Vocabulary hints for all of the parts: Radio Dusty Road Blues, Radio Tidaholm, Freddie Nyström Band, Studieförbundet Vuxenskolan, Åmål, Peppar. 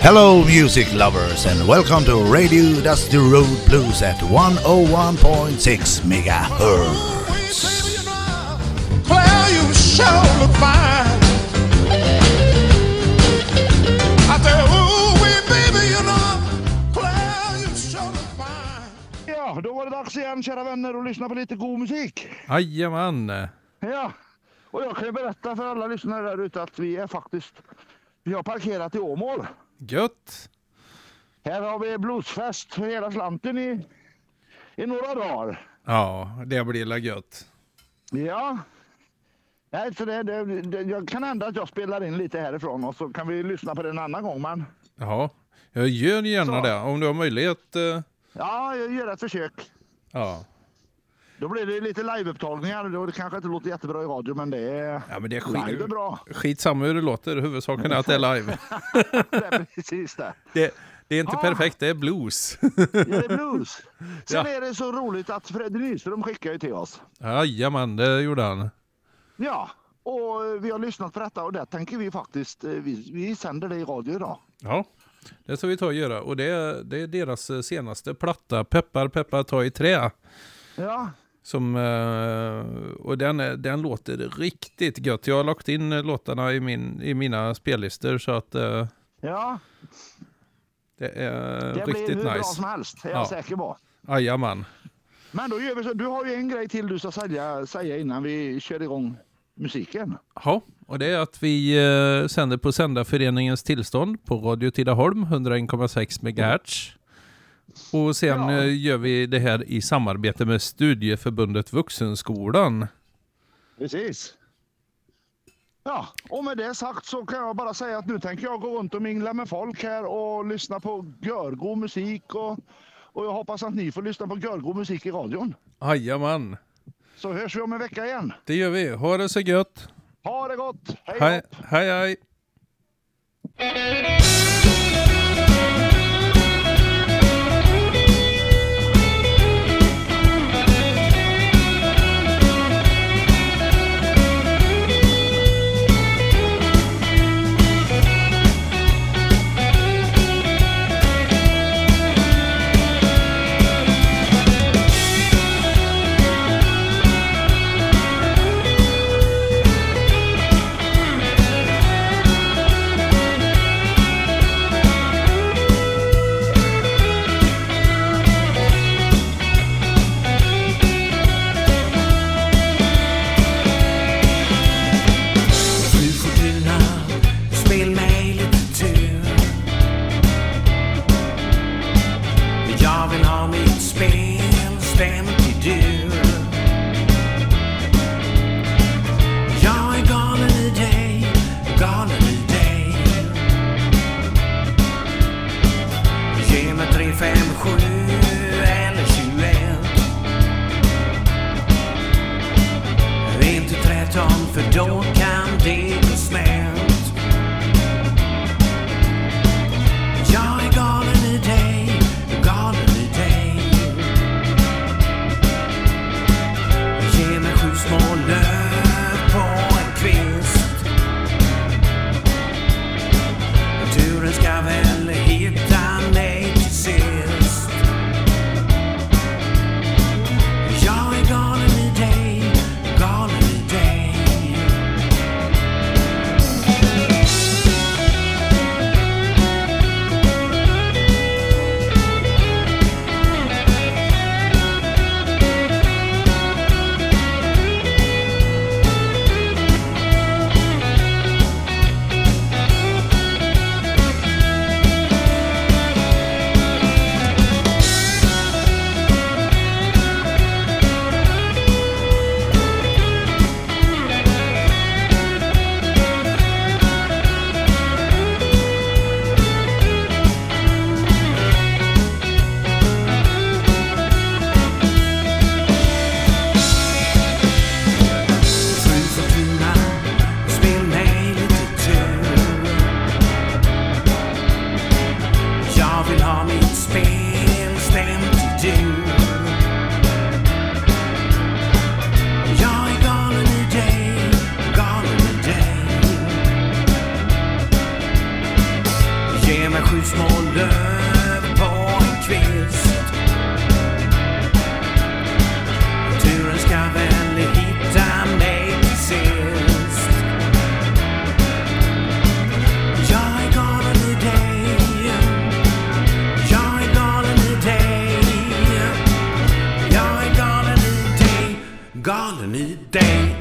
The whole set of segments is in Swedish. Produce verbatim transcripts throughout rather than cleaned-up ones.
Hello music lovers and welcome to Radio Dusty Road Blues at one oh one point six megahertz. Well, you shall look fine. I said, ooh, we baby, you know. Well, you shall look fine. Ja, då var det dags igen, kära vänner, och lyssna på lite god musik. Jajamän. Ja, och jag kan ju berätta för alla lyssnare där ute att vi är faktiskt... Vi har parkerat i Åmål. Gött! Här har vi bluesfest för hela slanten i, i några dagar. Ja, det blir la gött. Ja. Nej, så det, det, det, jag kan ändå att jag spelar in lite härifrån och så kan vi lyssna på det en annan gång. Men... Ja, jag gör gärna så. Det om du har möjlighet. Eh... Ja, jag gör ett försök. Ja. Då blir det lite live-upptagningar. Det kanske inte låter jättebra i radio, men det är, ja, men det är skit, live är bra. Skitsamma hur det låter. Huvudsaken är att det är live. Det är precis det. Det, det är inte ah. perfekt, det är blues. Ja, det är blues. Sen ja. Är det så roligt att Freddie Nyström skickar ju till oss. Jajamän, det gjorde han. Ja, och vi har lyssnat på detta och det tänker vi faktiskt, vi, vi sänder det i radio idag. Ja. Det ska vi ta och göra. Och det är, det är deras senaste platta, Peppar, Peppar, ta i trä. Ja. Som, och den, den låter riktigt gött. Jag har lagt in låtarna i, min, i mina spellistor så att ja. Det är det riktigt nice. Det blir hur nice. Bra som helst, är jag ja. Säker på. Jajamän. Men då gör vi så, du har ju en grej till du ska säga, säga innan vi kör igång musiken. Ja, och det är att vi sänder på Sändarföreningens tillstånd på Radio Tidaholm, hundra en komma sex megahertz. Och sen ja. Gör vi det här i samarbete med Studieförbundet Vuxenskolan. Precis. Ja, och med det sagt så kan jag bara säga att nu tänker jag gå runt och mingla med folk här och lyssna på görgod musik. Och, och jag hoppas att ni får lyssna på görgod musik i radion. Jajamän. Så hörs vi om en vecka igen. Det gör vi. Ha det så gött. Ha det gott. Hej hej. Hej, hej. sju små löv på en kvist. Turen ska väl hitta mig sist. Jag är galen i dig. Jag är galen i dig. Jag är galen i dig. Galen i dig.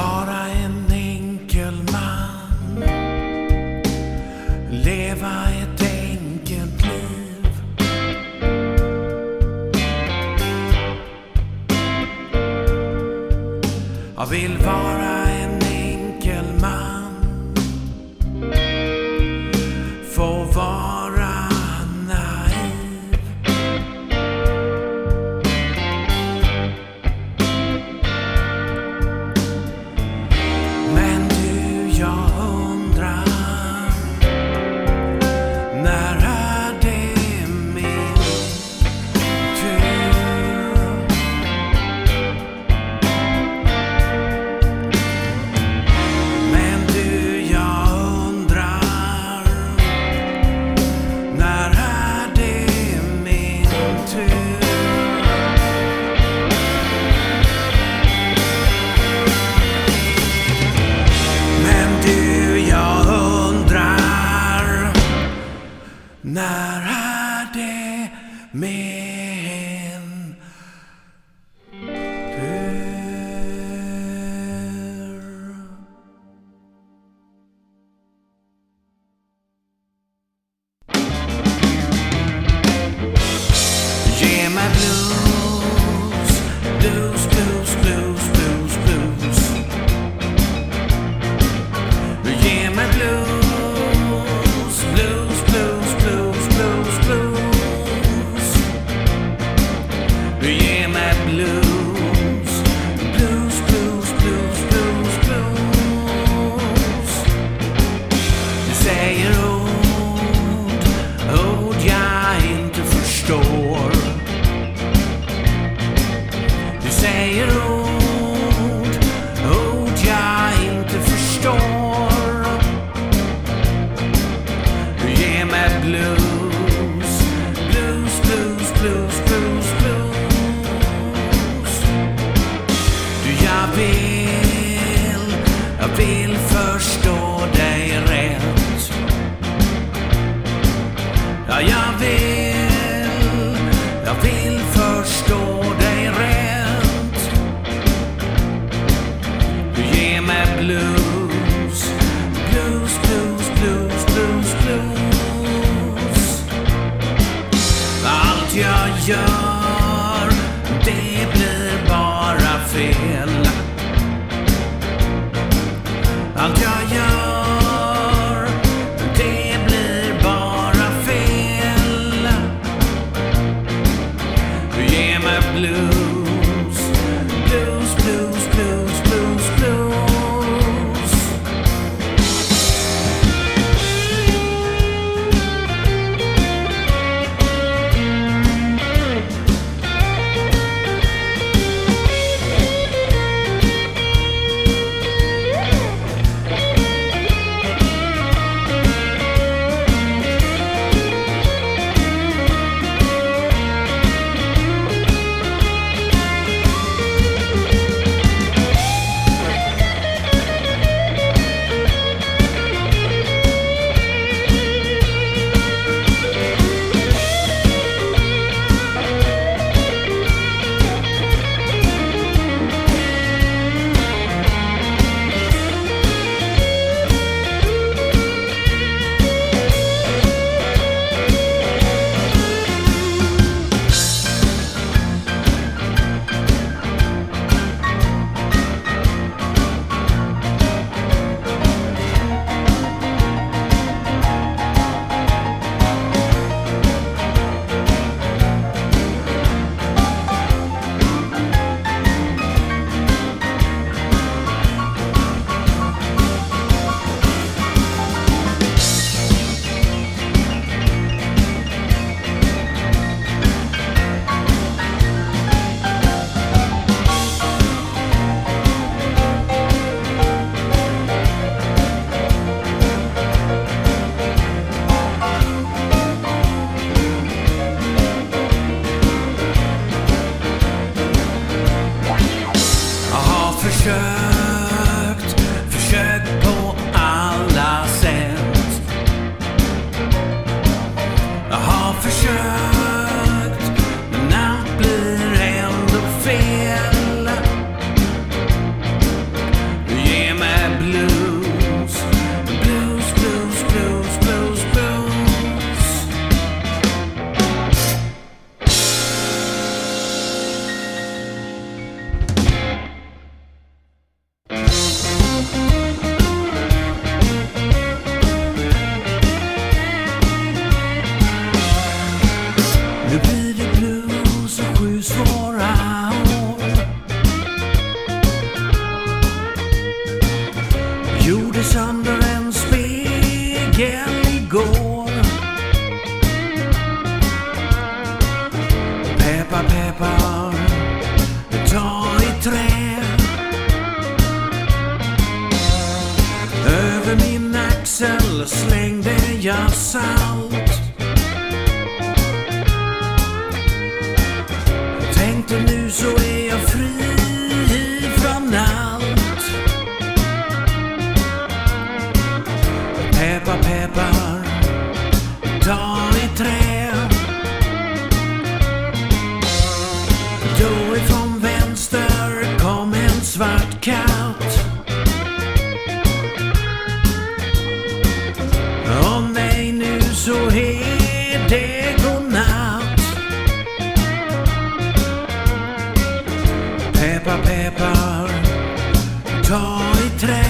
Vara en enkel man, leva ett enkelt liv. Jag vill vara en enkel man, få vara naiv. Men du, jag undrar, när är det min tur? Men du, jag undrar, när är det min tur? Men du, jag undrar, när är det min tur? Ge mig blues, blues, blues, blues, blues, blues. Ge mig blues, blues, blues, blues, blues. Sattes under en spegel igår. Peppar, peppar, ta i trä. Över min axel slängde jag salt. Tänkte nu så är jag fri från allt. Peppar, peppar, ta i trä. Då ifrån vänster kom en svart katt. Åh nej, nu så är det godnatt. Peppar, peppar, ta i trä.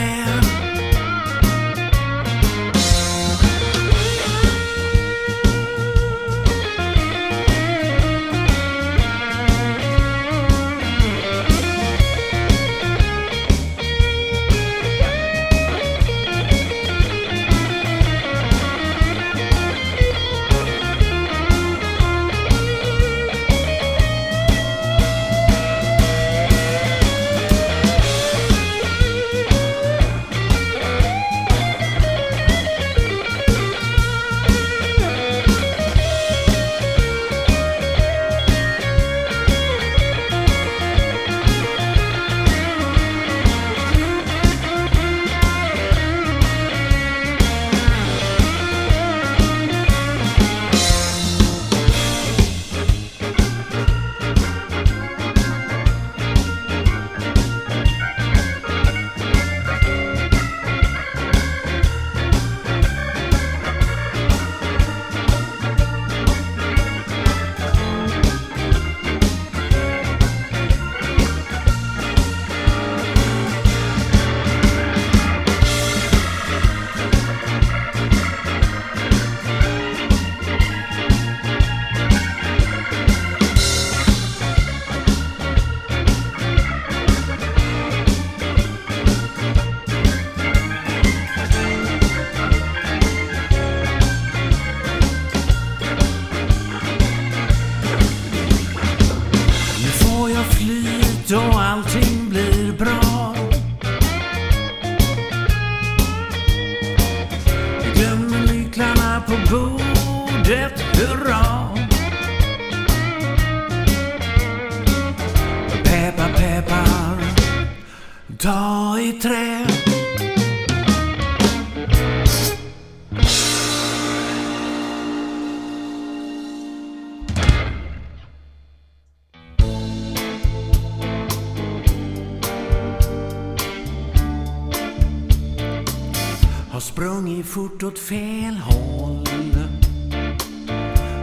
Fort åt fel håll,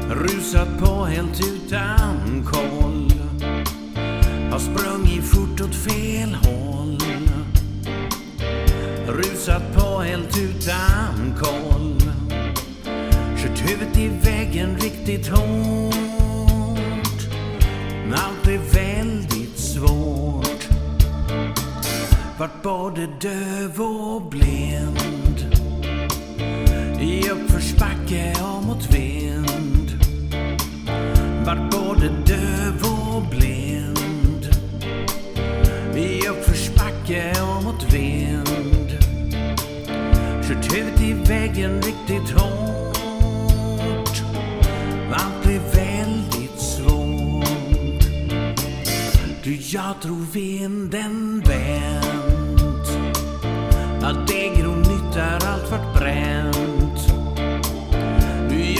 rusat på helt utan koll. Har sprungit fort åt fel håll, rusat på helt utan koll. Kört huvudet i väggen riktigt hårt. Allt är väldigt svårt. Vart både döv och blind. I uppförsbacke och mot vind. Vart både döv och blind. I uppförsbacke och mot vind. Kört huvudet i väggen riktigt hårt. Allt blev väldigt svårt. Du, jag tror vinden vänt. Allt äger och nyttar, allt vart bränt.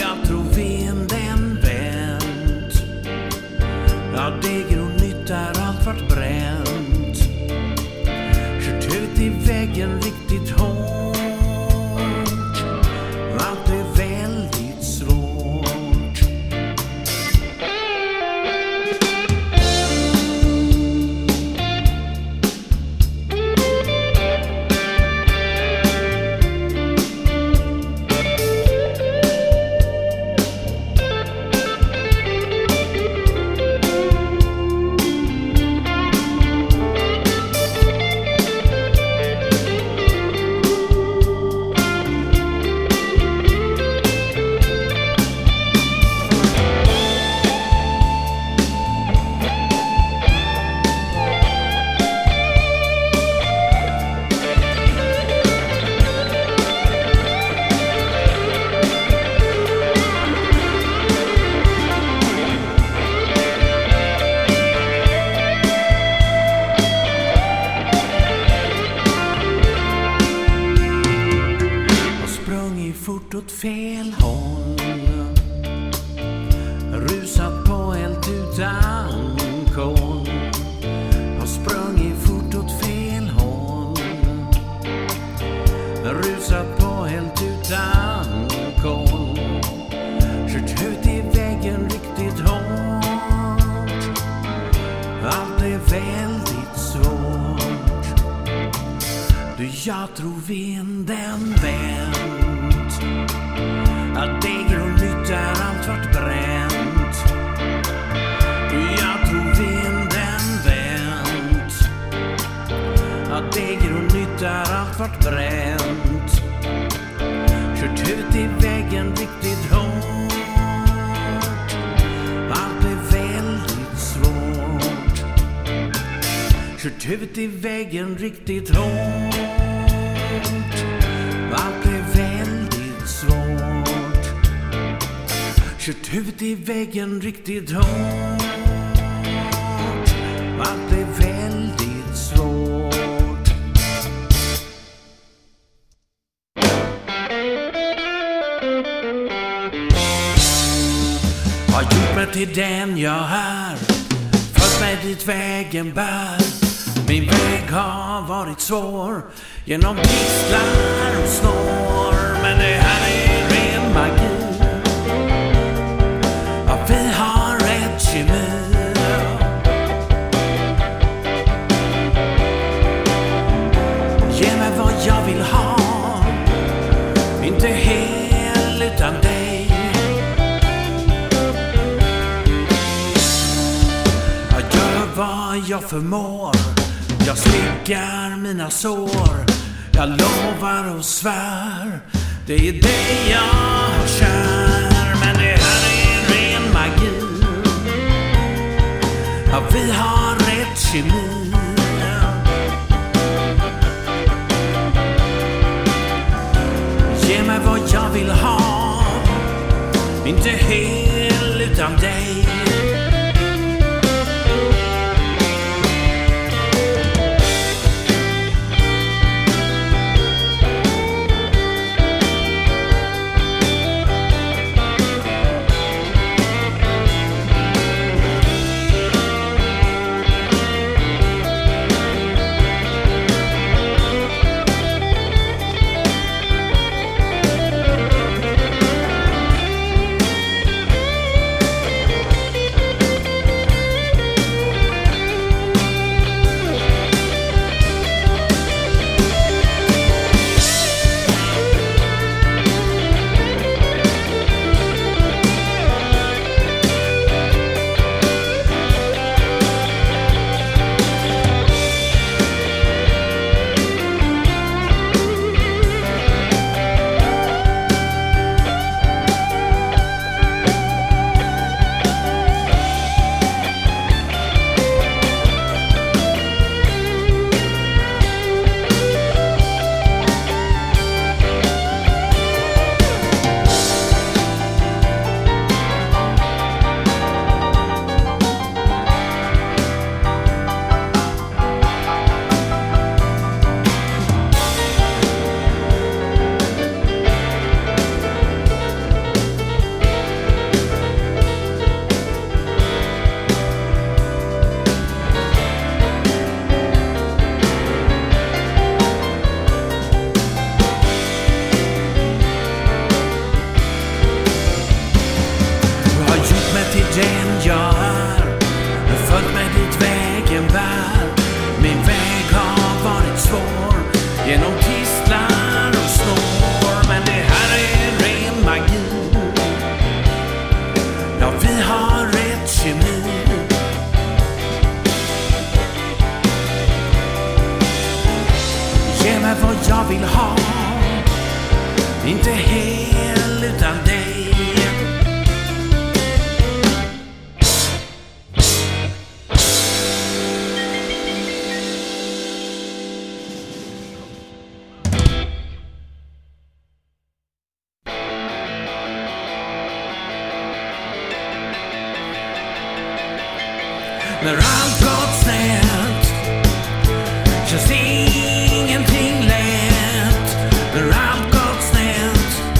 Jag tror vinden vänt. Ja, det gronnyttar, allt vart bränt. Kört ut i väggen riktigt hårt. Allt är väldigt svårt. åt fel håll, rusat på helt utan koll, har sprungit fort åt fel håll, rusat på helt utan koll, kört ut i väggen riktigt hårt. Allt är väldigt svårt, du jag tror vinden vänd, att däger och nytt är allt vart bränt. Jag tror vinden vänt, att däger och nytt är allt vart bränt, kört ut i väggen riktigt hårt. Allt är väldigt svårt, kört ut i väggen riktigt hårt. Allt är väldigt svårt, kört huvudet i väggen riktigt hårt. Allt är väldigt svårt. Har gjort mig till den jag är, fört mig dit vägen bär. Min väg har varit svår, genom gisslar och snår, men det här är ren magi. Ja, vi har ett kemi. Ge mig vad jag vill ha, inte helt utan dig. Jag gör vad jag förmår, jag slickar mina sår, jag lovar och svär, det är det jag har kär. Men det här är ren magi, ja, vi har rätt kemi. Ge mig vad jag vill ha, inte hel utan dig. Ingenting lätt, när allt gått snett,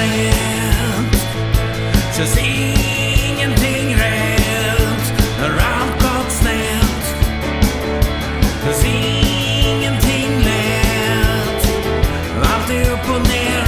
sent. Känns ingenting rätt när allt gått snett. Känns ingenting lätt. Allt är upp och ner.